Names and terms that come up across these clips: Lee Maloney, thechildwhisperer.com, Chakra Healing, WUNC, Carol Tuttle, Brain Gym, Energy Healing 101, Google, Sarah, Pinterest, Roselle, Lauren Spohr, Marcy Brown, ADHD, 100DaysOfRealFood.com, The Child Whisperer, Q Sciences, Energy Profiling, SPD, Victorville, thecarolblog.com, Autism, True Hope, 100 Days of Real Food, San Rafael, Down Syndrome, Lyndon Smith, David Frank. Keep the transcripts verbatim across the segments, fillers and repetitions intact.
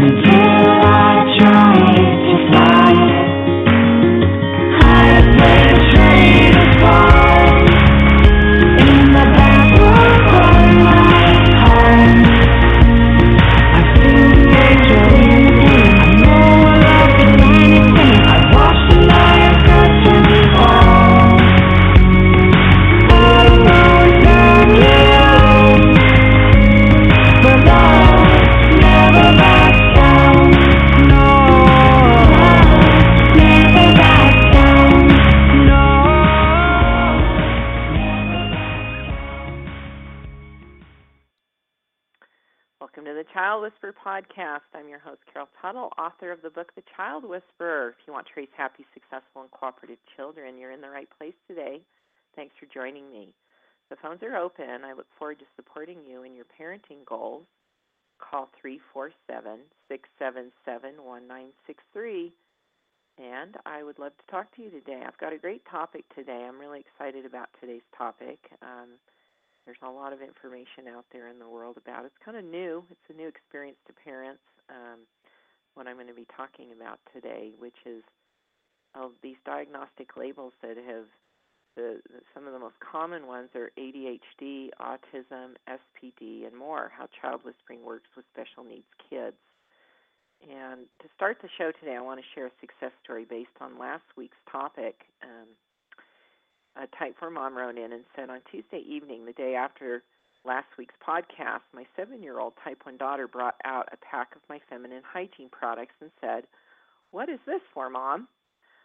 until I try to find it. I play a trade of flies in the backwoods of my home. I feel the dream. I know love is anything. I watch the light curtain fall. I know it's not you, but love never lasts down. No, love never lasts down. No, never lasts down. Welcome to the Child Whisperer podcast. I'm your host, Carol Tuttle, author of the book, The Child Whisperer. If you want to raise happy, successful, and cooperative children, you're in the right place today. Thanks for joining me. The phones are open. I look forward to supporting you in your parenting goals. Call three four seven, six seven seven, one nine six three, and I would love to talk to you today. I've got a great topic today. I'm really excited about today's topic. Um, there's a lot of information out there in the world about it. It's kind of new. It's a new experience to parents, um, what I'm going to be talking about today, which is of these diagnostic labels that have... The, some of the most common ones are A D H D, autism, S P D, and more, how child whispering works with special needs kids. And to start the show today, I want to share a success story based on last week's topic. Um, a Type four mom wrote in and said, on Tuesday evening, the day after last week's podcast, my seven-year-old Type one daughter brought out a pack of my feminine hygiene products and said, "What is this for, Mom?"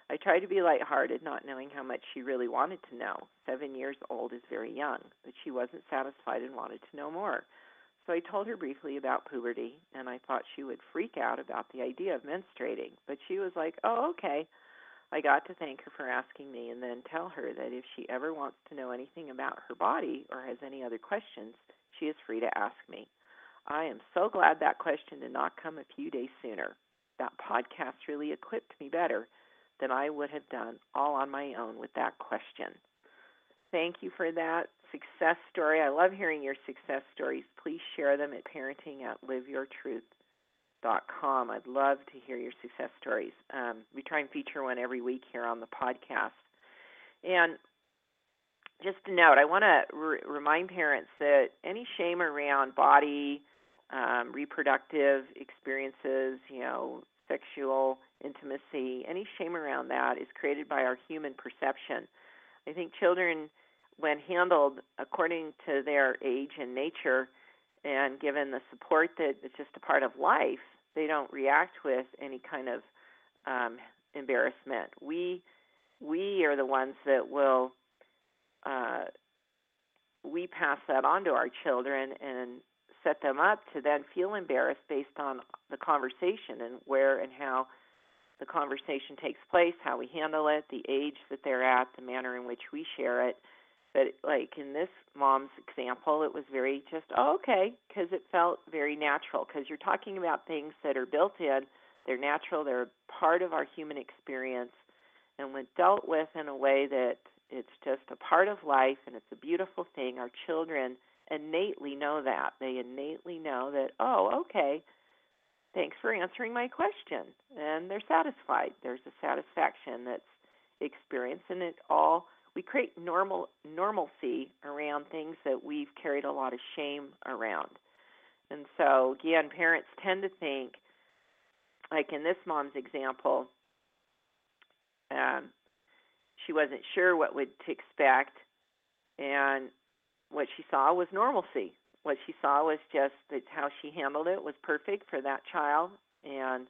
I tried to be lighthearted, not knowing how much she really wanted to know. Seven years old is very young, but she wasn't satisfied and wanted to know more. So I told her briefly about puberty, and I thought she would freak out about the idea of menstruating. But she was like, "Oh, okay." I got to thank her for asking me and then tell her that if she ever wants to know anything about her body or has any other questions, she is free to ask me. I am so glad that question did not come a few days sooner. That podcast really equipped me better than I would have done all on my own with that question. Thank you for that success story. I love hearing your success stories. Please share them at parenting at live your truth dot com. I'd love to hear your success stories. Um, we try and feature one every week here on the podcast. And just a note, I want to re- remind parents that any shame around body, um, reproductive experiences, you know, sexual intimacy, any shame around that is created by our human perception. I think children, when handled according to their age and nature and given the support that it's just a part of life, they don't react with any kind of um, embarrassment. We we are the ones that will, uh, we pass that on to our children and set them up to then feel embarrassed based on the conversation and where and how the conversation takes place, how we handle it, the age that they're at, the manner in which we share it. But like in this mom's example, it was very just, oh, okay, because it felt very natural, because you're talking about things that are built in, they're natural, they're part of our human experience, and when dealt with in a way that it's just a part of life and it's a beautiful thing, our children innately know that. They innately know that, oh, okay, thanks for answering my question. And they're satisfied. There's a satisfaction that's experienced, and it all, we create normal normalcy around things that we've carried a lot of shame around. And so, again, parents tend to think, like in this mom's example, um, she wasn't sure what would to expect, and what she saw was normalcy. What she saw was just that how she handled it was perfect for that child, and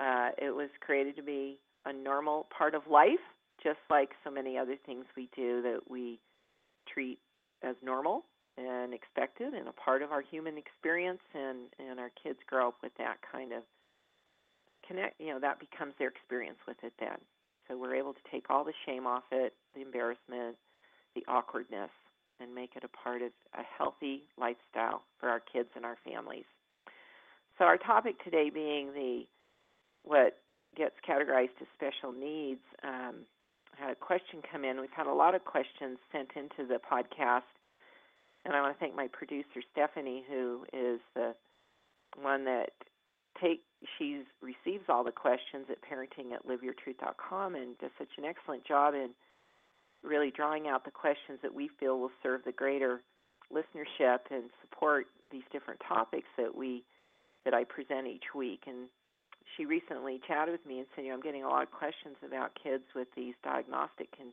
uh, it was created to be a normal part of life, just like so many other things we do that we treat as normal and expected and a part of our human experience, and, and our kids grow up with that kind of connect, you know, that becomes their experience with it then. So we're able to take all the shame off it, the embarrassment, the awkwardness, and make it a part of a healthy lifestyle for our kids and our families. So our topic today being the what gets categorized as special needs. Um, I had a question come in. We've had a lot of questions sent into the podcast, and I want to thank my producer, Stephanie, who is the one that take she receives all the questions at parenting at live your truth dot com and does such an excellent job in really drawing out the questions that we feel will serve the greater listenership and support these different topics that we that I present each week. And she recently chatted with me and said, you know, I'm getting a lot of questions about kids with these diagnostic and,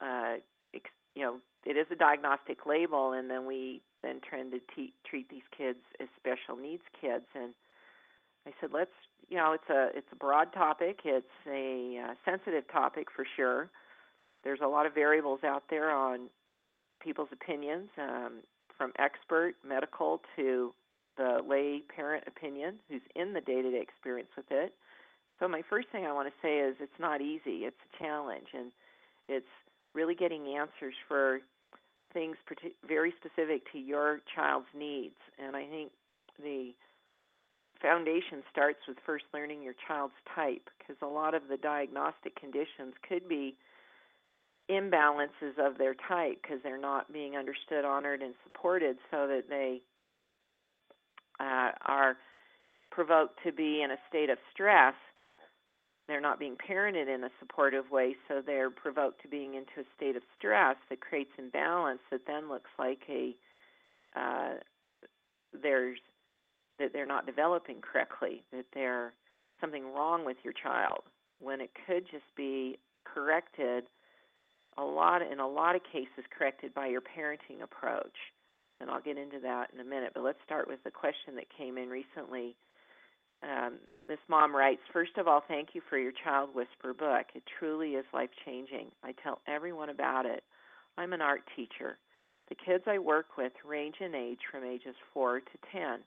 uh, ex- you know, it is a diagnostic label, and then we then tend to te- treat these kids as special needs kids. And I said, let's, you know, it's a it's a broad topic. It's a uh, sensitive topic for sure. There's a lot of variables out there on people's opinions, um, from expert medical to the lay parent opinion who's in the day-to-day experience with it. So my first thing I want to say is it's not easy. It's a challenge, and it's really getting answers for things very specific to your child's needs. And I think the foundation starts with first learning your child's type, because a lot of the diagnostic conditions could be imbalances of their type because they're not being understood, honored, and supported, so that they uh, are provoked to be in a state of stress. They're not being parented in a supportive way, so they're provoked to being into a state of stress that creates imbalance that then looks like a uh, there's that they're not developing correctly, that there's something wrong with your child, when it could just be corrected a lot in a lot of cases corrected by your parenting approach. And I'll get into that in a minute, but let's start with the question that came in recently. Um, this mom writes, first of all, thank you for your Child Whisperer book. It truly is life-changing. I tell everyone about it. I'm an art teacher. The kids I work with range in age from ages four to ten.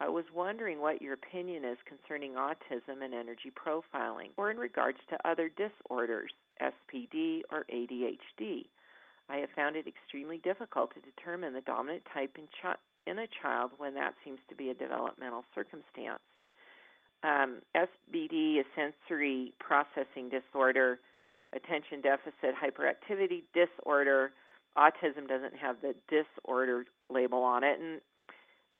I was wondering what your opinion is concerning autism and energy profiling, or in regards to other disorders, S P D or A D H D. I have found it extremely difficult to determine the dominant type in, chi- in a child when that seems to be a developmental circumstance. Um, S B D is sensory processing disorder, attention deficit hyperactivity disorder. Autism doesn't have the disorder label on it, and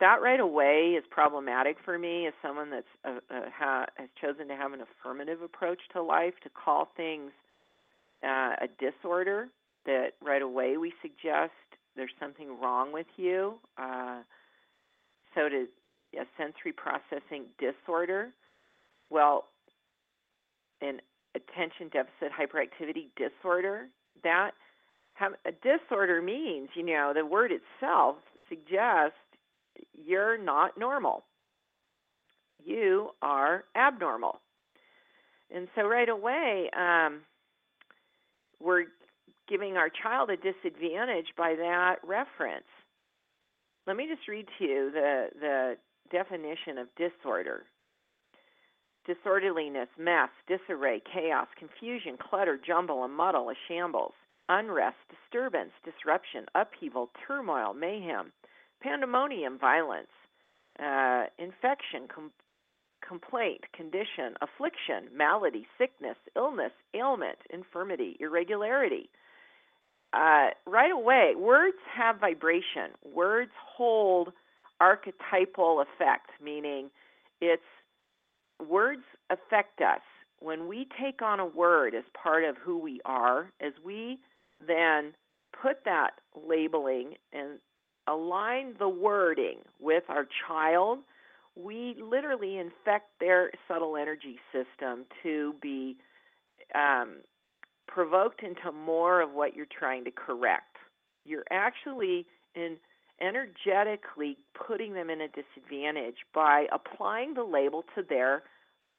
that right away is problematic for me as someone that's uh, uh, ha- has chosen to have an affirmative approach to life, to call things uh, a disorder that right away we suggest there's something wrong with you. Uh, so to a sensory processing disorder, well, an attention deficit hyperactivity disorder, that have, a disorder means, you know, the word itself suggests you're not normal. You are abnormal. And so right away, um, we're giving our child a disadvantage by that reference. Let me just read to you the the definition of disorder. Disorderliness, mess, disarray, chaos, confusion, clutter, jumble, a muddle, a shambles, unrest, disturbance, disruption, upheaval, turmoil, mayhem, pandemonium, violence, uh, infection, com- complaint, condition, affliction, malady, sickness, illness, ailment, infirmity, irregularity. Uh, right away, words have vibration. Words hold archetypal effect, meaning it's words affect us. When we take on a word as part of who we are, as we then put that labeling and align the wording with our child, we literally infect their subtle energy system to be um, provoked into more of what you're trying to correct. You're actually in energetically putting them in a disadvantage by applying the label to their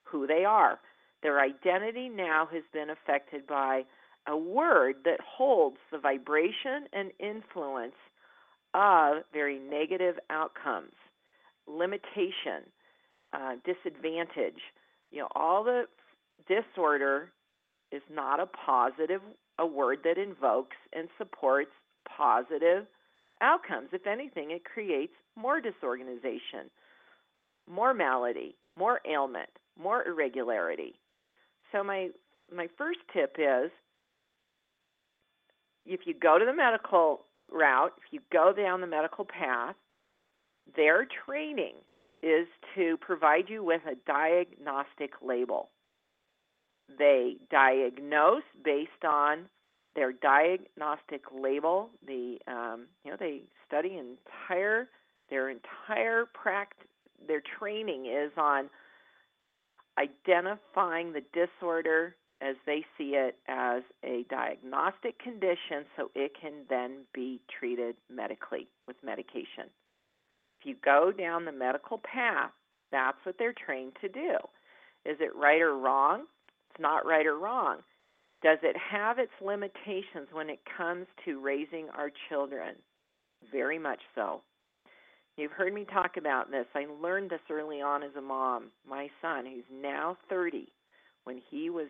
who they are. Their identity now has been affected by a word that holds the vibration and influence of very negative outcomes, limitation, uh, disadvantage. You know, all the disorder is not a positive, a word that invokes and supports positive outcomes. If anything, it creates more disorganization, more malady, more ailment, more irregularity. So my my first tip is, if you go to the medical route, if you go down the medical path, their training is to provide you with a diagnostic label. They diagnose based on their diagnostic label. The um, you know they study entire their entire practice. Their training is on identifying the disorder as they see it as a diagnostic condition, so it can then be treated medically with medication. If you go down the medical path, that's what they're trained to do. Is it right or wrong? It's not right or wrong. Does it have its limitations when it comes to raising our children? Very much so. You've heard me talk about this. I learned this early on as a mom. My son, who's now thirty, when he was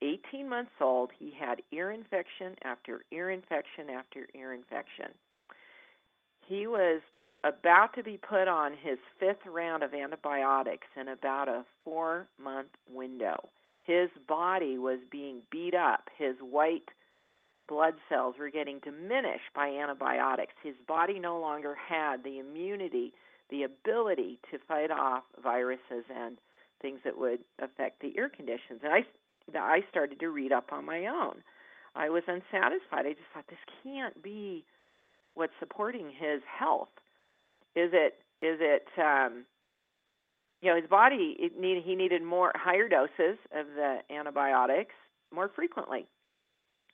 eighteen months old, he had ear infection after ear infection after ear infection. He was about to be put on his fifth round of antibiotics in about a four-month window. His body was being beat up. His white blood cells were getting diminished by antibiotics. His body no longer had the immunity, the ability to fight off viruses and things that would affect the ear conditions. And I, I started to read up on my own. I was unsatisfied. I just thought, this can't be what's supporting his health. Is it? Is it? Um, you know, his body. It need, he needed more higher doses of the antibiotics more frequently.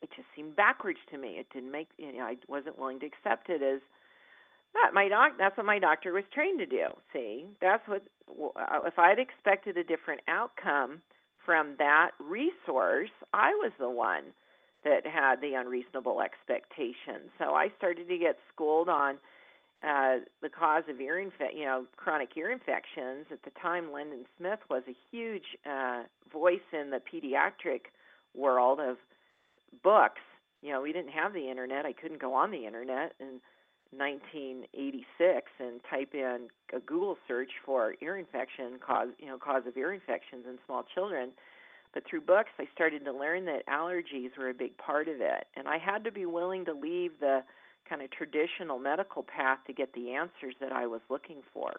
It just seemed backwards to me. It didn't make, you know, I wasn't willing to accept it as that. My doc, that's what my doctor was trained to do. See, that's what, if I'd expected a different outcome from that resource, I was the one that had the unreasonable expectation. So I started to get schooled on uh, the cause of ear, infe- you know, chronic ear infections. At the time, Lyndon Smith was a huge uh, voice in the pediatric world of books. You know, we didn't have the internet. I couldn't go on the internet in nineteen eighty-six and type in a Google search for ear infection cause, you know, cause of ear infections in small children. But through books, I started to learn that allergies were a big part of it. And I had to be willing to leave the kind of traditional medical path to get the answers that I was looking for.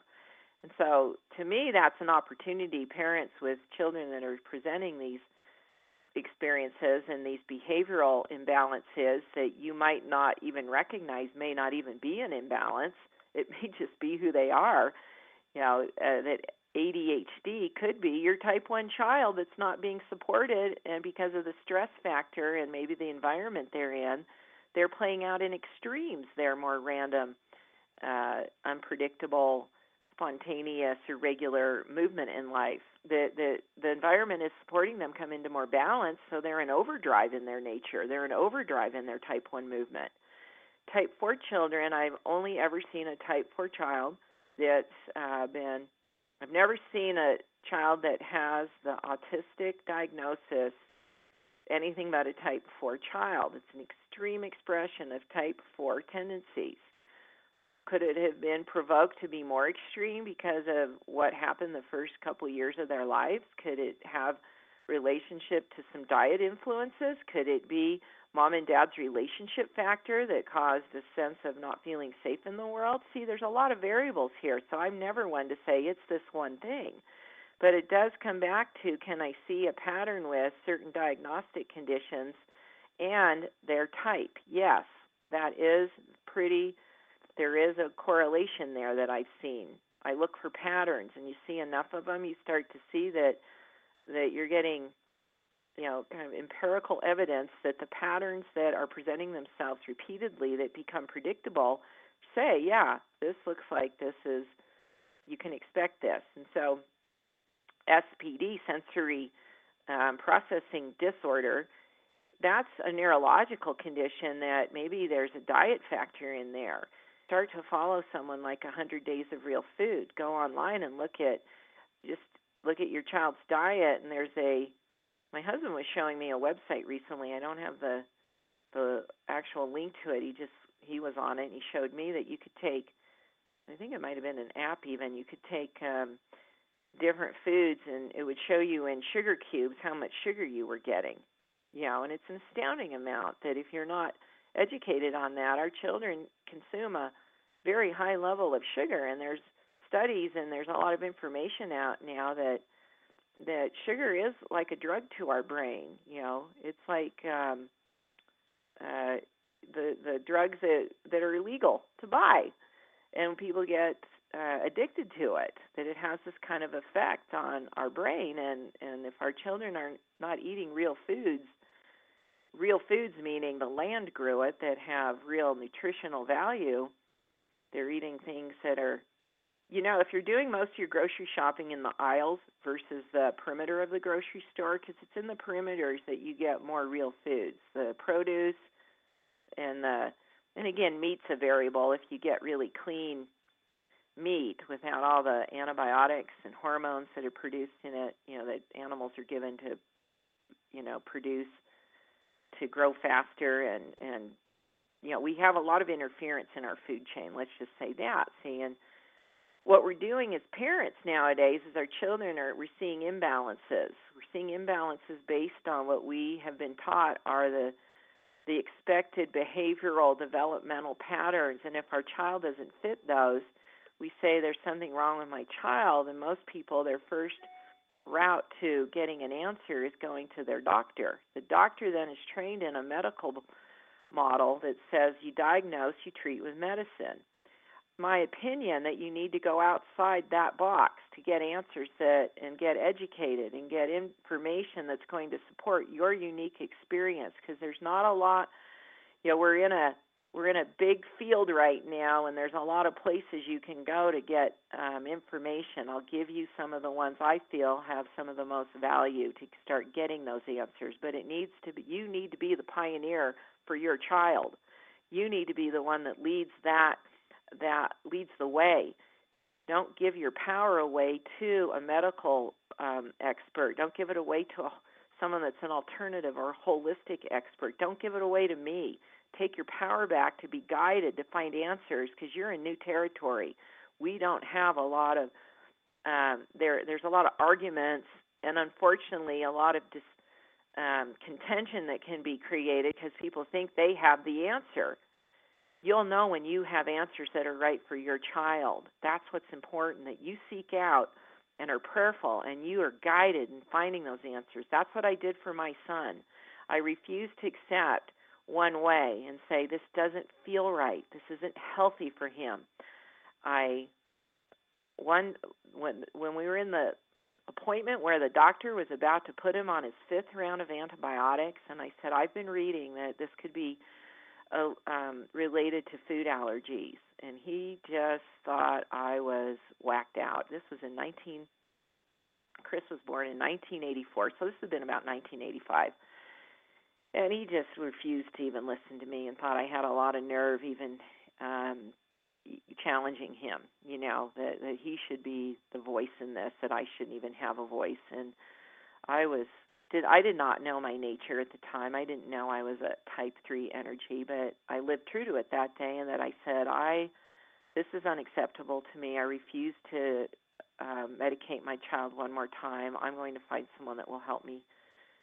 And so to me, that's an opportunity. Parents with children that are presenting these experiences and these behavioral imbalances that you might not even recognize may not even be an imbalance. It may just be who they are. You know, uh, that A D H D could be your type one child that's not being supported, and because of the stress factor and maybe the environment they're in, they're playing out in extremes. They're more random, uh, unpredictable, spontaneous, irregular movement in life. The, the the environment is supporting them come into more balance, so they're in overdrive in their nature. They're in overdrive in their type one movement. Type four children, I've only ever seen a type four child that's uh, been, I've never seen a child that has the autistic diagnosis anything but a type four child. It's an extreme expression of type four tendencies. Could it have been provoked to be more extreme because of what happened the first couple of years of their lives? Could it have relationship to some diet influences? Could it be mom and dad's relationship factor that caused a sense of not feeling safe in the world? See, there's a lot of variables here, so I'm never one to say it's this one thing. But it does come back to, can I see a pattern with certain diagnostic conditions and their type? Yes, that is pretty... There is a correlation there that I've seen. I look for patterns, and you see enough of them, you start to see that that you're getting, you know, kind of empirical evidence that the patterns that are presenting themselves repeatedly that become predictable say, yeah, this looks like this is, you can expect this. And so S P D, sensory um, processing disorder, that's a neurological condition that maybe there's a diet factor in there. start to follow someone like one hundred days of real food, go online and look at just look at your child's diet. And there's a, my husband was showing me a website recently. I don't have the the actual link to it. He just, he was on it and he showed me that you could take, I think it might have been an app even, you could take um, different foods and it would show you in sugar cubes how much sugar you were getting. You know, and it's an astounding amount that if you're not educated on that, our children consume a very high level of sugar, and there's studies and there's a lot of information out now that that sugar is like a drug to our brain. You know, it's like um, uh, the the drugs that that are illegal to buy, and people get uh, addicted to it. That it has this kind of effect on our brain, and and if our children are not eating real foods. Real foods, meaning the land grew it, that have real nutritional value. They're eating things that are, you know, if you're doing most of your grocery shopping in the aisles versus the perimeter of the grocery store, because it's in the perimeters that you get more real foods, the produce and the, and again, meat's a variable. If you get really clean meat without all the antibiotics and hormones that are produced in it, you know, that animals are given to, you know, produce to grow faster, and, and, you know, we have a lot of interference in our food chain, let's just say that, see, and what we're doing as parents nowadays is our children are, we're seeing imbalances. We're seeing imbalances based on what we have been taught are the the expected behavioral developmental patterns, and if our child doesn't fit those, we say there's something wrong with my child, and most people, their first route to getting an answer is going to their doctor. The doctor then is trained in a medical model that says you diagnose, you treat with medicine. My opinion that you need to go outside that box to get answers that and get educated and get information that's going to support your unique experience, because there's not a lot, you know, we're in a we're in a big field right now, and there's a lot of places you can go to get um, information. I'll give you some of the ones I feel have some of the most value to start getting those answers. But it needs to be, you need to be the pioneer for your child. You need to be the one that leads that that leads the way. Don't give your power away to a medical um, expert. Don't give it away to a, someone that's an alternative or a holistic expert. Don't give it away to me. Take your power back to be guided to find answers, because you're in new territory. We don't have a lot of um, there. There's a lot of arguments, and unfortunately, a lot of dis, um, contention that can be created because people think they have the answer. You'll know when you have answers that are right for your child. That's what's important, that you seek out and are prayerful, and you are guided in finding those answers. That's what I did for my son. I refused to accept one way and say, this doesn't feel right. This isn't healthy for him. I, one, when, when we were in the appointment where the doctor was about to put him on his fifth round of antibiotics, and I said, I've been reading that this could be uh, um, related to food allergies. And he just thought I was whacked out. This was in nineteen, Chris was born in nineteen eighty-four, so this had been about nineteen eighty-five. And he just refused to even listen to me and thought I had a lot of nerve even um, challenging him, you know, that, that he should be the voice in this, that I shouldn't even have a voice. And I was did I did not know my nature at the time. I didn't know I was a type three energy, but I lived true to it that day, and that I said, I this is unacceptable to me. I refuse to um, medicate my child one more time. I'm going to find someone that will help me.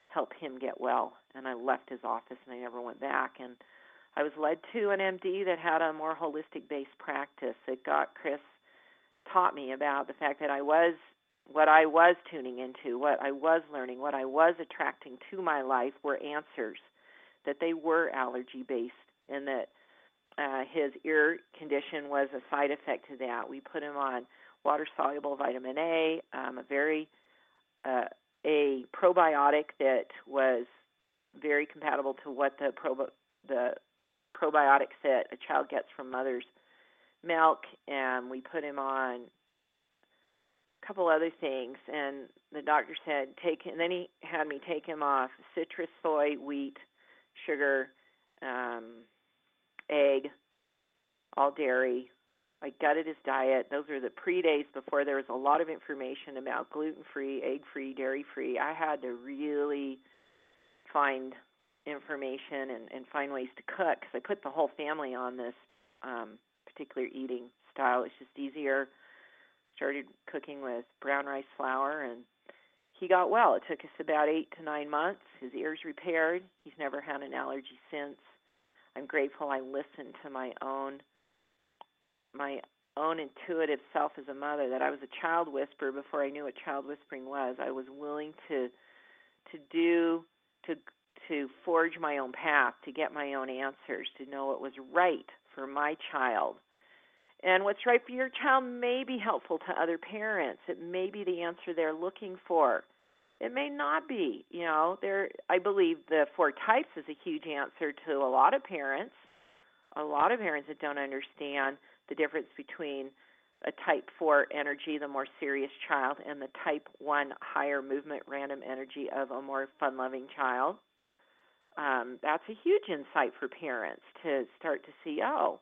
help him get well. And I left his office and I never went back. And I was led to an M D that had a more holistic-based practice that got Chris taught me about the fact that I was, what I was tuning into, what I was learning, what I was attracting to my life were answers, that they were allergy-based, and that uh, his ear condition was a side effect to that. We put him on water-soluble vitamin A, um, a very... Uh, a probiotic that was very compatible to what the prob- the probiotics that a child gets from mother's milk, and we put him on a couple other things, and the doctor said, take, and then he had me take him off citrus, soy, wheat, sugar, um, egg, all dairy. I gutted his diet. Those are the pre-days before there was a lot of information about gluten-free, egg-free, dairy-free. I had to really find information and, and find ways to cook because I put the whole family on this um, particular eating style. It's just easier. Started cooking with brown rice flour, and he got well. It took us about eight to nine months. His ears repaired. He's never had an allergy since. I'm grateful I listened to my own my own intuitive self as a mother, that I was a child whisperer before I knew what child whispering was. I was willing to to do, to to forge my own path, to get my own answers, to know what was right for my child. And what's right for your child may be helpful to other parents. It may be the answer they're looking for. It may not be. You know, there. I believe the four types is a huge answer to a lot of parents, a lot of parents that don't understand the difference between a type four energy, the more serious child, and the type one higher movement random energy of a more fun-loving child. Um, that's a huge insight for parents to start to see, oh,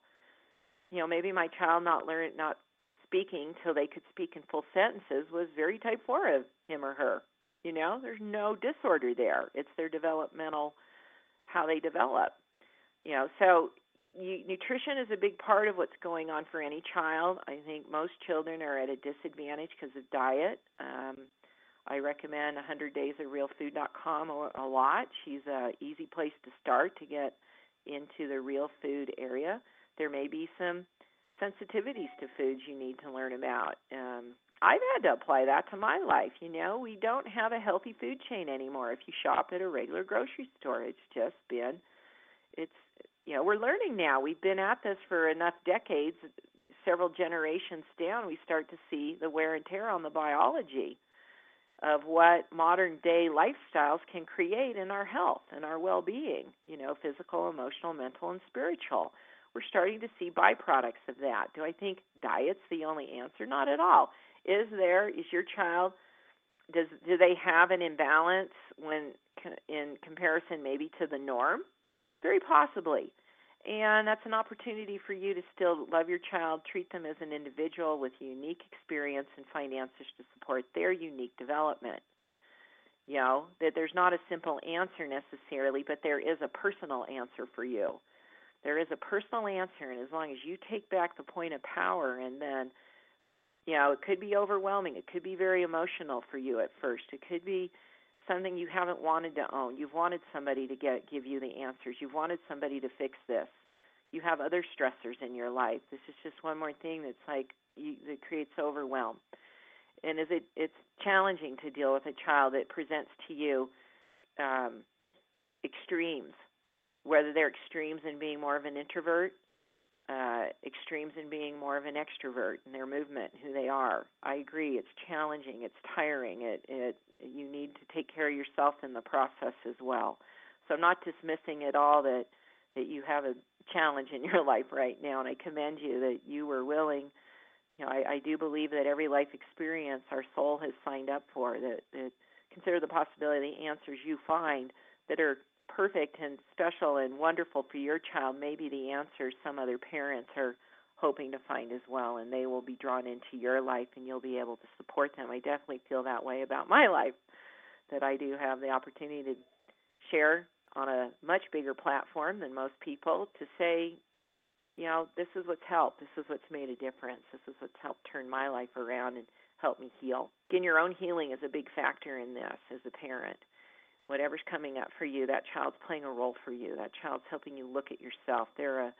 you know, maybe my child not learn, not speaking till they could speak in full sentences was very type four of him or her. You know, there's no disorder there. It's their developmental, how they develop. You know, so you, nutrition is a big part of what's going on for any child. I think most children are at a disadvantage because of diet. Um, I recommend one hundred days of real food dot com a lot. She's an easy place to start to get into the real food area. There may be some sensitivities to foods you need to learn about. Um, I've had to apply that to my life. You know, we don't have a healthy food chain anymore. If you shop at a regular grocery store, it's just been, it's, you know, we're learning now. We've been at this for enough decades, several generations down, we start to see the wear and tear on the biology of what modern day lifestyles can create in our health and our well-being, you know, physical, emotional, mental, and spiritual. We're starting to see byproducts of that. Do I think diet's the only answer? Not at all. Is there, is your child, does do they have an imbalance when in comparison maybe to the norm? Very possibly. And that's an opportunity for you to still love your child, treat them as an individual with unique experience, and find answers to support their unique development. You know, that there's not a simple answer necessarily, but there is a personal answer for you. There is a personal answer, and as long as you take back the point of power, and then, you know, it could be overwhelming. It could be very emotional for you at first. It could be something you haven't wanted to own. You've wanted somebody to get give you the answers. You've wanted somebody to fix this. You have other stressors in your life. This is just one more thing that's like you, that creates overwhelm. And is it, it's challenging to deal with a child that presents to you um, extremes, whether they're extremes in being more of an introvert, uh, extremes in being more of an extrovert in their movement, who they are. I agree. It's challenging. It's tiring. It, it you need to take care of yourself in the process as well. So I'm not dismissing at all that, that you have a challenge in your life right now, and I commend you that you were willing. You know, I, I do believe that every life experience our soul has signed up for, that, that consider the possibility of the answers you find that are perfect and special and wonderful for your child, maybe the answers some other parents are hoping to find as well, and they will be drawn into your life and you'll be able to support them. I definitely feel that way about my life, that I do have the opportunity to share on a much bigger platform than most people to say, you know, this is what's helped. This is what's made a difference. This is what's helped turn my life around and help me heal. Again, your own healing is a big factor in this as a parent. Whatever's coming up for you, that child's playing a role for you. That child's helping you look at yourself. They're a,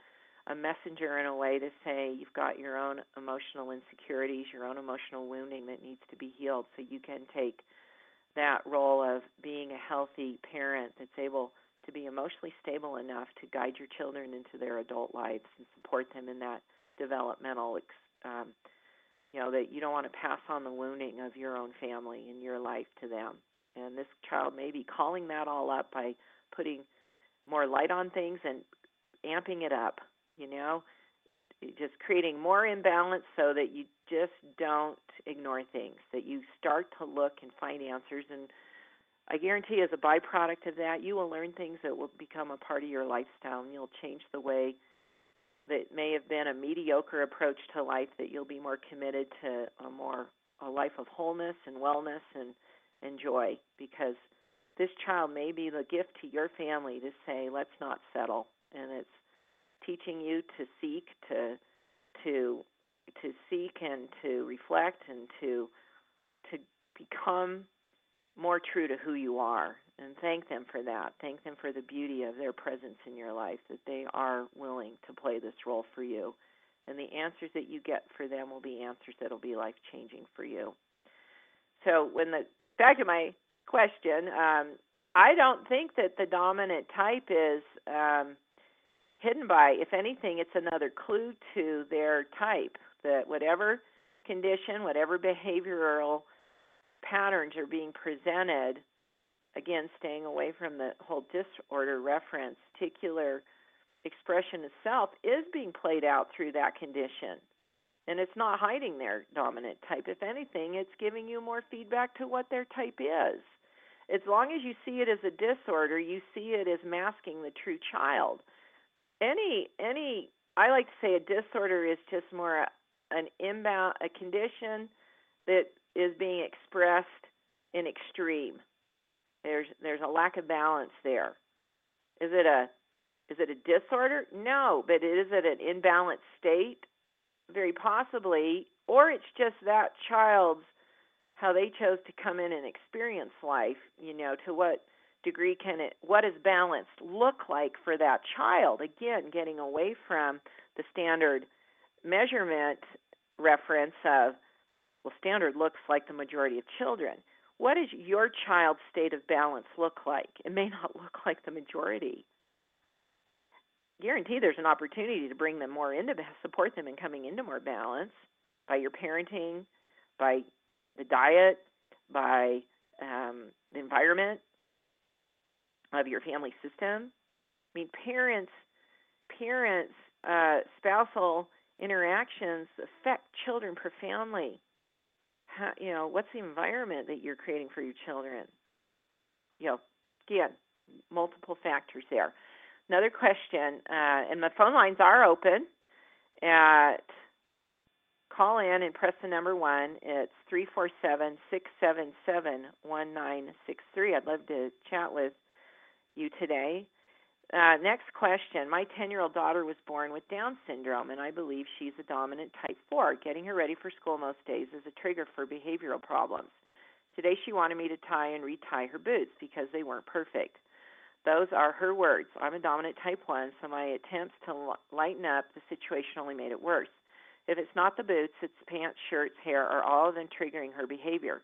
a messenger in a way to say you've got your own emotional insecurities, your own emotional wounding that needs to be healed, so you can take that role of being a healthy parent that's able to be emotionally stable enough to guide your children into their adult lives and support them in that developmental, um, you know, that you don't want to pass on the wounding of your own family and your life to them. And this child may be calling that all up by putting more light on things and amping it up, you know, just creating more imbalance so that you just don't ignore things, that you start to look and find answers. And I guarantee as a byproduct of that, you will learn things that will become a part of your lifestyle, and you'll change the way that may have been a mediocre approach to life, that you'll be more committed to a more a life of wholeness and wellness and, and joy, because this child may be the gift to your family to say, let's not settle. And it's teaching you to seek, to to to seek and to reflect and to to become more true to who you are. And thank them for that. Thank them for the beauty of their presence in your life, that they are willing to play this role for you. And the answers that you get for them will be answers that will be life-changing for you. So when the back to my question, um, I don't think that the dominant type is um, hidden by. If anything, it's another clue to their type, that whatever condition, whatever behavioral patterns are being presented, again, staying away from the whole disorder reference, particular expression of self is being played out through that condition. And it's not hiding their dominant type. If anything, it's giving you more feedback to what their type is. As long as you see it as a disorder, you see it as masking the true child. Any, any, I like to say a disorder is just more a, an inbound, a condition that is being expressed in extreme. There's there's a lack of balance there. Is it a is it a disorder? No, but is it an imbalanced state? Very possibly. Or it's just that child's, how they chose to come in and experience life, you know, to what degree can it, what does balance look like for that child? Again, getting away from the standard measurement reference of, well, standard looks like the majority of children. What does your child's state of balance look like? It may not look like the majority. Guarantee there's an opportunity to bring them more into, support them in coming into more balance by your parenting, by the diet, by um, the environment of your family system. I mean, parents, parents, uh, spousal interactions affect children profoundly. How, you know, what's the environment that you're creating for your children? You know, again, multiple factors there. Another question, uh, and the phone lines are open. At call in and press the number one. It's three four seven, six seven seven, one nine six three. I'd love to chat with you today. Uh, next question. My ten-year-old daughter was born with Down syndrome, and I believe she's a dominant type four. Getting her ready for school most days is a trigger for behavioral problems. Today she wanted me to tie and retie her boots because they weren't perfect. Those are her words. I'm a dominant type one, so my attempts to lighten up the situation only made it worse. If it's not the boots, it's pants, shirts, hair, or all of them triggering her behavior,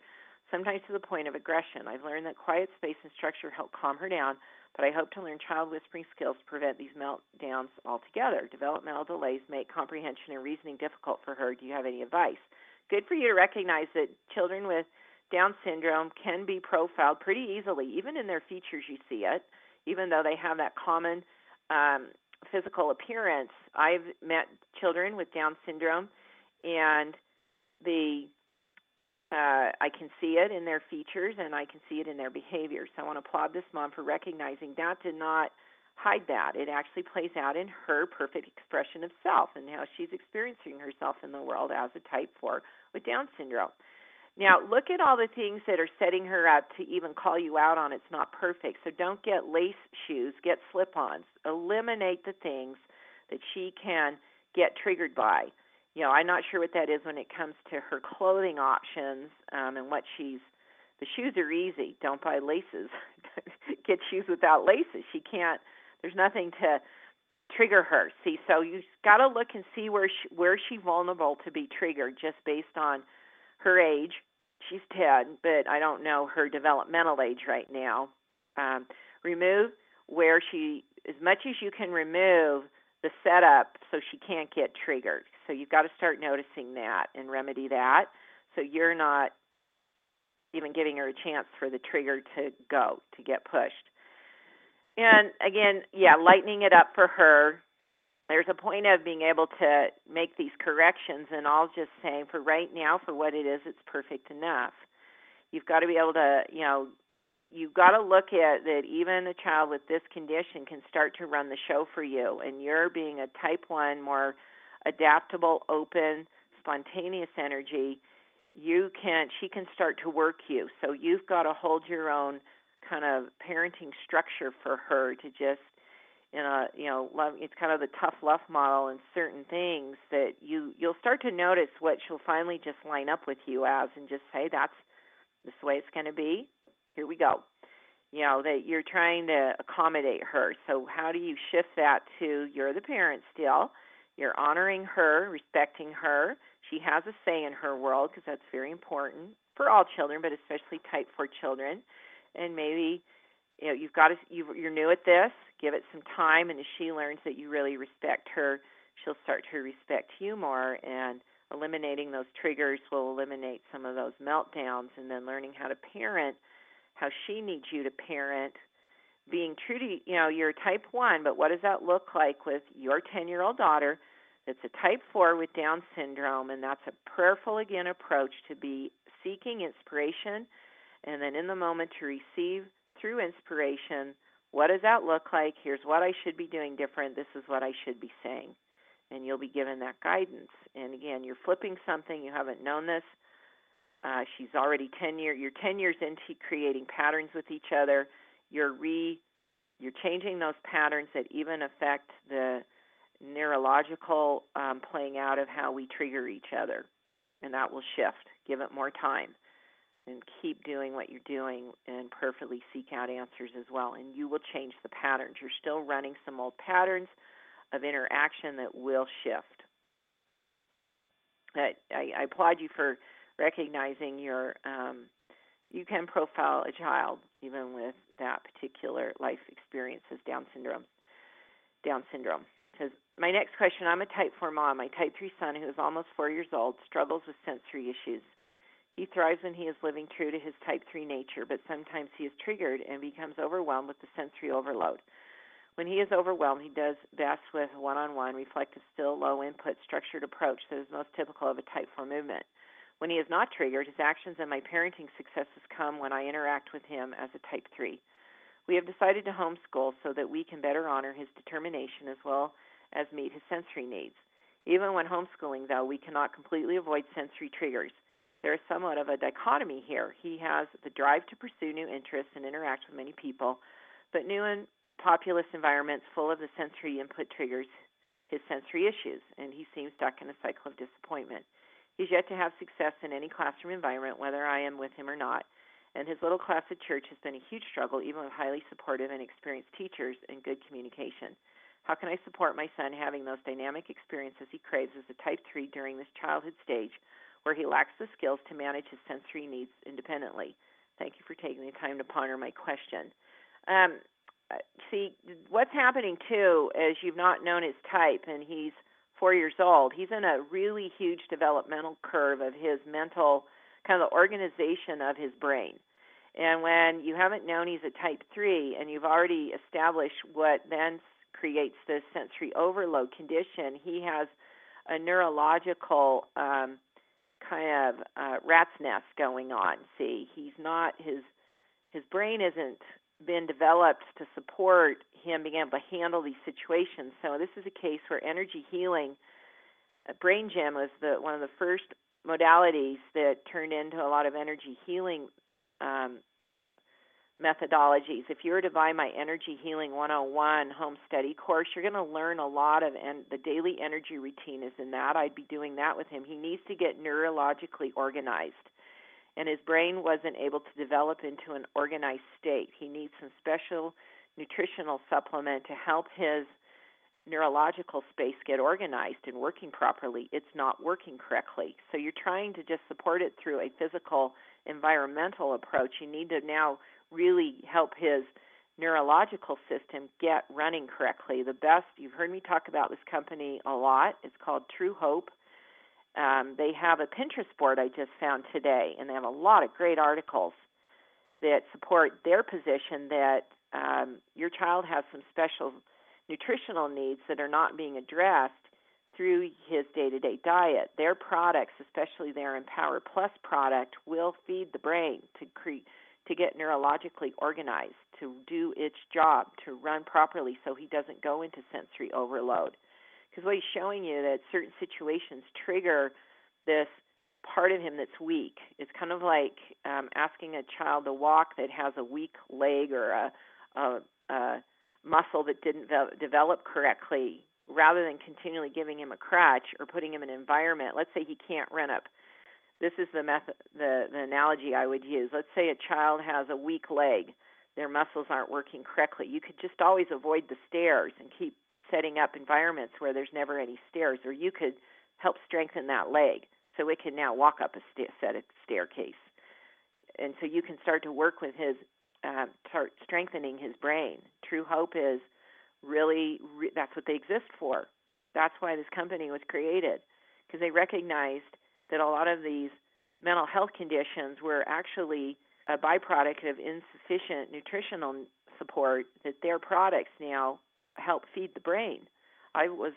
sometimes to the point of aggression. I've learned that quiet space and structure help calm her down, but I hope to learn child whispering skills to prevent these meltdowns altogether. Developmental delays make comprehension and reasoning difficult for her. Do you have any advice? Good for you to recognize that children with Down syndrome can be profiled pretty easily. Even in their features you see it, even though they have that common um, physical appearance. I've met children with Down syndrome, and the Uh, I can see it in their features, and I can see it in their behavior. So I want to applaud this mom for recognizing that did not hide that. It actually plays out in her perfect expression of self and how she's experiencing herself in the world as a type four with Down syndrome. Now, look at all the things that are setting her up to even call you out on it's not perfect. So don't get lace shoes, get slip-ons. Eliminate the things that she can get triggered by. You know, I'm not sure what that is when it comes to her clothing options um, and what she's, the shoes are easy. Don't buy laces. Get shoes without laces. She can't, there's nothing to trigger her. See, so you've got to look and see where she, where she's vulnerable to be triggered just based on her age. She's ten, but I don't know her developmental age right now. Um, remove where she, as much as you can remove the setup so she can't get triggered. So you've got to start noticing that and remedy that so you're not even giving her a chance for the trigger to go, to get pushed. And, again, yeah, lightening it up for her. There's a point of being able to make these corrections, and I'll just say for right now, for what it is, it's perfect enough. You've got to be able to, you know, you've got to look at that even a child with this condition can start to run the show for you, and you're being a type one, more adaptable, open, spontaneous energy, you can, she can start to work you. So you've got to hold your own kind of parenting structure for her to just, you know, you know, love, it's kind of the tough love model in certain things that you, you'll start to notice what she'll finally just line up with you as and just say, that's this way it's going to be. Here we go. You know, that you're trying to accommodate her. So how do you shift that to you're the parent still, you're honoring her, respecting her. She has a say in her world because that's very important for all children, but especially type four children. And maybe, you know, you've got to, you're new at this, give it some time, and as she learns that you really respect her, she'll start to respect you more, and eliminating those triggers will eliminate some of those meltdowns, and then learning how to parent, how she needs you to parent, being true to, you know, you're type one, but what does that look like with your ten-year-old daughter that's a type four with Down syndrome, and that's a prayerful, again, approach to be seeking inspiration, and then in the moment to receive through inspiration, what does that look like? Here's what I should be doing different. This is what I should be saying, and you'll be given that guidance. And, again, you're flipping something. You haven't known this. Uh, she's already ten years, you're ten years into creating patterns with each other. You're re, you're changing those patterns that even affect the neurological um, playing out of how we trigger each other, and that will shift. Give it more time, and keep doing what you're doing, and perfectly seek out answers as well, and you will change the patterns. You're still running some old patterns of interaction that will shift. I, I applaud you for recognizing your, um, you can profile a child even with that particular life experience as Down syndrome. Down syndrome. Because my next question, I'm a type four mom. My type three son, who is almost four years old, struggles with sensory issues. He thrives when he is living true to his type three nature, but sometimes he is triggered and becomes overwhelmed with the sensory overload. When he is overwhelmed, he does best with one-on-one, reflective, still, low-input, structured approach that is most typical of a type four movement. When he is not triggered, his actions and my parenting successes come when I interact with him as a type three. We have decided to homeschool so that we can better honor his determination as well as meet his sensory needs. Even when homeschooling, though, we cannot completely avoid sensory triggers. There is somewhat of a dichotomy here. He has the drive to pursue new interests and interact with many people, but new and populous environments full of the sensory input triggers his sensory issues, and he seems stuck in a cycle of disappointment. He's yet to have success in any classroom environment, whether I am with him or not, and his little class at church has been a huge struggle, even with highly supportive and experienced teachers and good communication. How can I support my son having those dynamic experiences he craves as a type three during this childhood stage where he lacks the skills to manage his sensory needs independently? Thank you for taking the time to ponder my question. Um, see, what's happening, too, is you've not known his type, and he's four years old. He's in a really huge developmental curve of his mental, kind of the organization of his brain. And when you haven't known he's a type three and you've already established what then creates this sensory overload condition, he has a neurological um, kind of uh, rat's nest going on. See, he's not, his his brain isn't been developed to support him being able to handle these situations. So this is a case where energy healing, Brain Gym was the, one of the first modalities that turned into a lot of energy healing um, methodologies. If you were to buy my Energy Healing one oh one home study course, you're going to learn a lot of, and the daily energy routine is in that. I'd be doing that with him. He needs to get neurologically organized, and his brain wasn't able to develop into an organized state. He needs some special nutritional supplement to help his neurological space get organized and working properly. It's not working correctly. So you're trying to just support it through a physical, environmental approach. You need to now really help his neurological system get running correctly. The best, you've heard me talk about this company a lot. It's called True Hope. Um, they have a Pinterest board I just found today, and they have a lot of great articles that support their position that um, your child has some special nutritional needs that are not being addressed through his day-to-day diet. Their products, especially their Empower Plus product, will feed the brain to, cre- to get neurologically organized, to do its job, to run properly so he doesn't go into sensory overload. Because what he's showing you that certain situations trigger this part of him that's weak. It's kind of like um, asking a child to walk that has a weak leg or a, a, a muscle that didn't ve- develop correctly, rather than continually giving him a crutch or putting him in an environment. Let's say he can't run up. This is the, method, the the analogy I would use. Let's say a child has a weak leg. Their muscles aren't working correctly. You could just always avoid the stairs and keep setting up environments where there's never any stairs, or you could help strengthen that leg so it can now walk up a st- set of staircase. And so you can start to work with his, uh, start strengthening his brain. True Hope is really, re- that's what they exist for. That's why this company was created, because they recognized that a lot of these mental health conditions were actually a byproduct of insufficient nutritional support, that their products now help feed the brain. I was,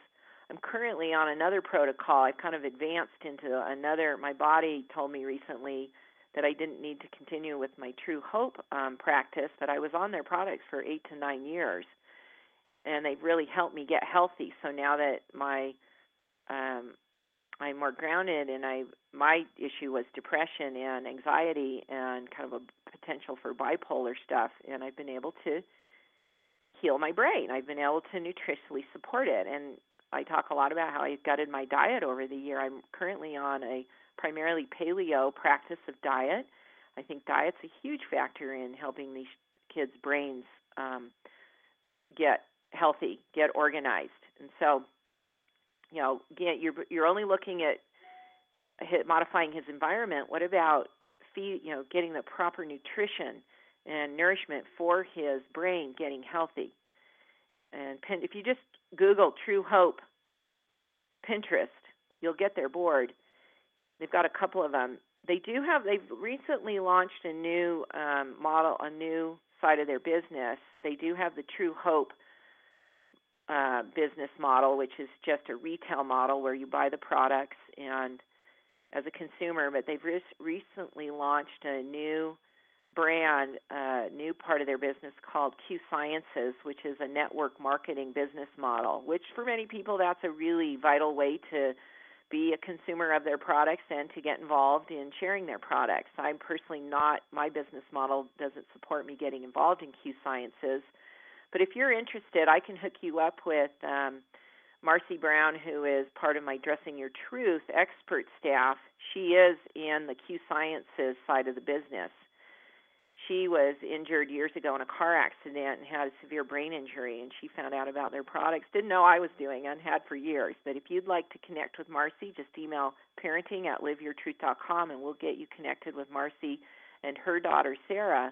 I'm currently on another protocol. I've kind of advanced into another. My body told me recently that I didn't need to continue with my True Hope um, practice, but I was on their products for eight to nine years, and they've really helped me get healthy. So now that my um, I'm more grounded, and I my issue was depression and anxiety and kind of a potential for bipolar stuff, and I've been able to heal my brain. I've been able to nutritionally support it, and I talk a lot about how I've gutted my diet over the year. I'm currently on a primarily paleo practice of diet. I think diet's a huge factor in helping these kids' brains um, get healthy, get organized. And so, you know, you're you're only looking at modifying his environment. What about feed, you know, getting the proper nutrition and nourishment for his brain getting healthy? And if you just Google True Hope Pinterest, you'll get their board. They've got a couple of them. They do have. They've recently launched a new um, model, a new side of their business. They do have the True Hope Uh, business model, which is just a retail model where you buy the products and as a consumer, but they've re- recently launched a new brand, a uh, new part of their business called Q Sciences, which is a network marketing business model, which for many people, that's a really vital way to be a consumer of their products and to get involved in sharing their products. I'm personally not, my business model doesn't support me getting involved in Q Sciences. But if you're interested, I can hook you up with um, Marcy Brown, who is part of my Dressing Your Truth expert staff. She is in the Q Sciences side of the business. She was injured years ago in a car accident and had a severe brain injury, and she found out about their products. Didn't know I was doing and had for years. But if you'd like to connect with Marcy, just email parenting at live your truth dot com, and we'll get you connected with Marcy and her daughter, Sarah,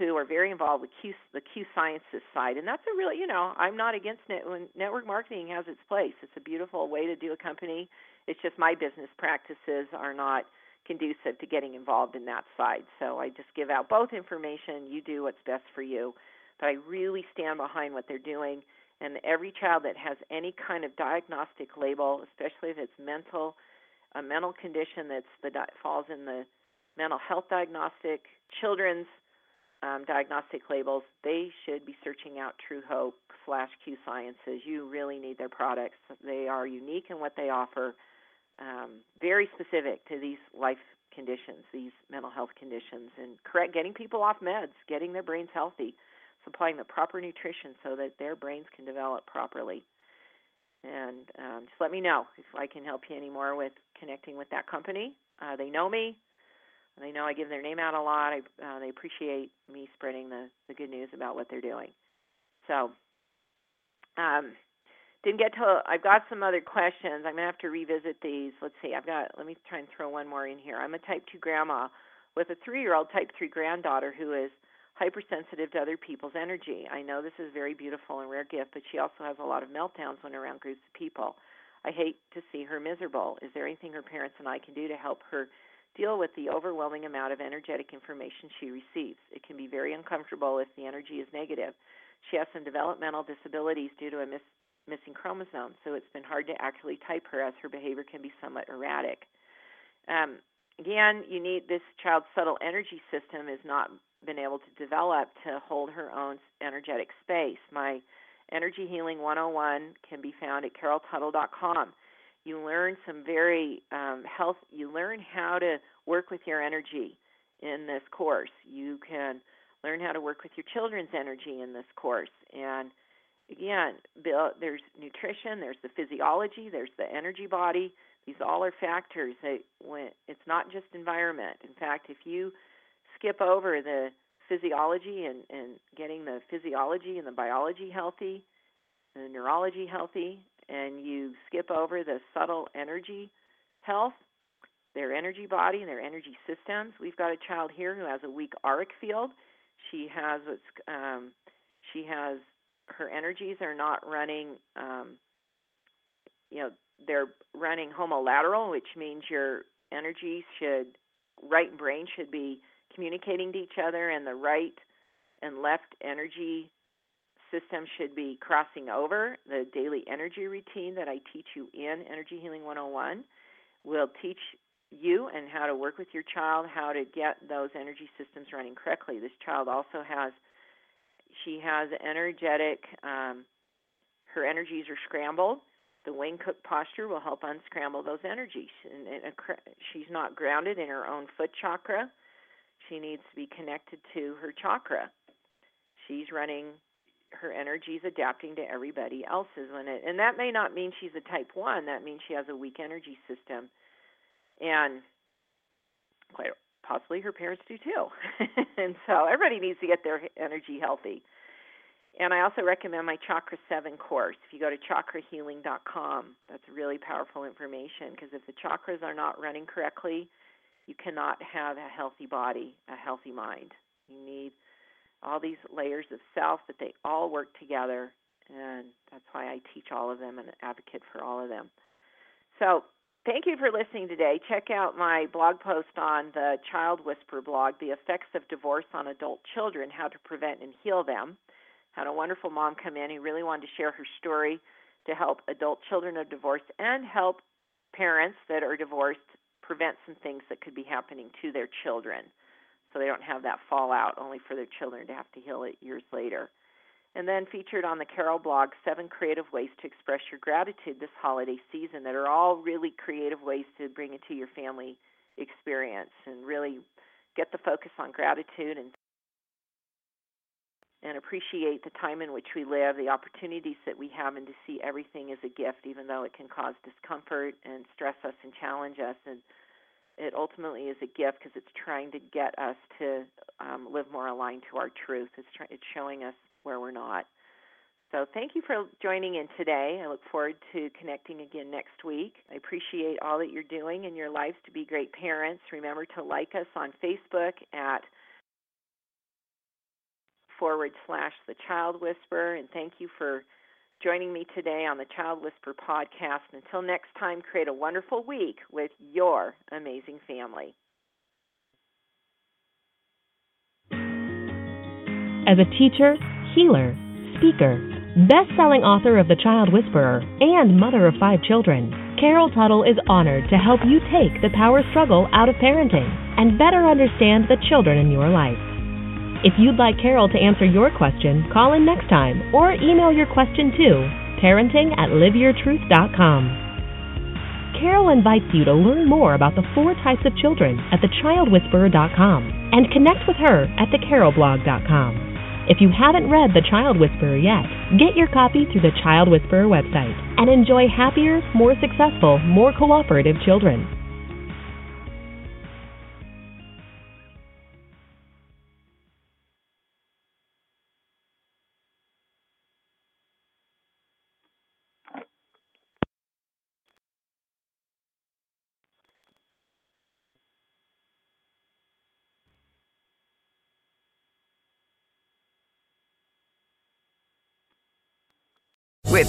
who are very involved with Q, the Q Sciences side. And that's a really, you know, I'm not against net, when network marketing has its place. It's a beautiful way to do a company. It's just my business practices are not conducive to getting involved in that side. So I just give out both information. You do what's best for you. But I really stand behind what they're doing. And every child that has any kind of diagnostic label, especially if it's mental, a mental condition that's the falls in the mental health diagnostic, children's, Um, diagnostic labels, they should be searching out True Hope slash Q Sciences. You really need their products. They are unique in what they offer, um, very specific to these life conditions, these mental health conditions, and correct getting people off meds, getting their brains healthy, supplying the proper nutrition so that their brains can develop properly. And um, just let me know if I can help you any more with connecting with that company. Uh, they know me. They know I give their name out a lot. I, uh, they appreciate me spreading the, the good news about what they're doing. So, um, didn't get to. I've got some other questions. I'm gonna have to revisit these. Let's see. I've got. Let me try and throw one more in here. I'm a type two grandma with a three-year-old type three granddaughter who is hypersensitive to other people's energy. I know this is a very beautiful and rare gift, but she also has a lot of meltdowns when around groups of people. I hate to see her miserable. Is there anything her parents and I can do to help her deal with the overwhelming amount of energetic information she receives? It can be very uncomfortable if the energy is negative. She has some developmental disabilities due to a miss, missing chromosome, so it's been hard to accurately type her as her behavior can be somewhat erratic. Um, again, you need this child's subtle energy system is not been able to develop to hold her own energetic space. My Energy Healing one oh one can be found at carol tuttle dot com. You learn some very um, health. You learn how to work with your energy in this course. You can learn how to work with your children's energy in this course. And again, there's nutrition, there's the physiology, there's the energy body. These all are factors that when, it's not just environment. In fact, if you skip over the physiology and, and getting the physiology and the biology healthy, the neurology healthy, and you skip over the subtle energy health, their energy body and their energy systems. We've got a child here who has a weak auric field. She has what's um, she has her energies are not running. Um, you know, they're running homolateral, which means your energies should right and brain should be communicating to each other, and the right and left energy system should be crossing over. The daily energy routine that I teach you in Energy Healing one oh one will teach you and how to work with your child, how to get those energy systems running correctly. This child also has, she has energetic, um, her energies are scrambled. The Wing Cook posture will help unscramble those energies. And, and she's not grounded in her own foot chakra. She needs to be connected to her chakra. She's running her energies adapting to everybody else's. And that may not mean she's a type one. That means she has a weak energy system. And quite possibly her parents do too. And so everybody needs to get their energy healthy. And I also recommend my Chakra seven course. If you go to chakra healing dot com, that's really powerful information, because if the chakras are not running correctly, you cannot have a healthy body, a healthy mind. You need all these layers of self, but they all work together, and that's why I teach all of them and advocate for all of them. So thank you for listening today. Check out my blog post on the Child Whisperer blog, The Effects of Divorce on Adult Children, How to Prevent and Heal Them. Had a wonderful mom come in who really wanted to share her story to help adult children of divorce and help parents that are divorced prevent some things that could be happening to their children, so they don't have that fallout only for their children to have to heal it years later. And then featured on the Carol blog, seven creative ways to express your gratitude this holiday season that are all really creative ways to bring it to your family experience and really get the focus on gratitude and and appreciate the time in which we live, the opportunities that we have, and to see everything as a gift, even though it can cause discomfort and stress us and challenge us. And it ultimately is a gift because it's trying to get us to um, live more aligned to our truth. It's, try- it's showing us where we're not. So thank you for joining in today. I look forward to connecting again next week. I appreciate all that you're doing in your lives to be great parents. Remember to like us on Facebook at forward slash The Child Whisperer, and thank you for joining me today on the Child Whisperer podcast. Until next time, create a wonderful week with your amazing family. As a teacher, healer, speaker, best-selling author of The Child Whisperer, and mother of five children, Carol Tuttle is honored to help you take the power struggle out of parenting and better understand the children in your life. If you'd like Carol to answer your question, call in next time or email your question to parenting at live your truth dot com. Carol invites you to learn more about the four types of children at the child whisperer dot com and connect with her at the carol blog dot com. If you haven't read The Child Whisperer yet, get your copy through the Child Whisperer website and enjoy happier, more successful, more cooperative children. With